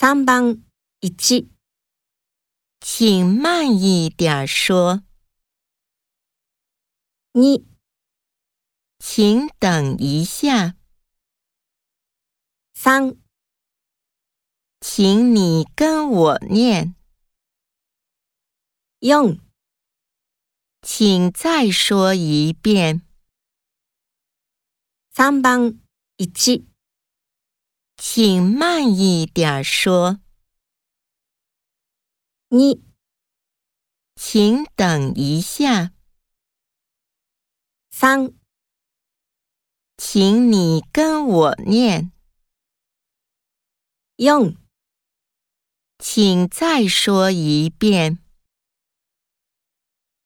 3番1。请慢一点说。2。请等一下。3。请你跟我念。4。请再说一遍。3番1。请慢一点说。2。请等一下。3。请你跟我念。4。请再说一遍。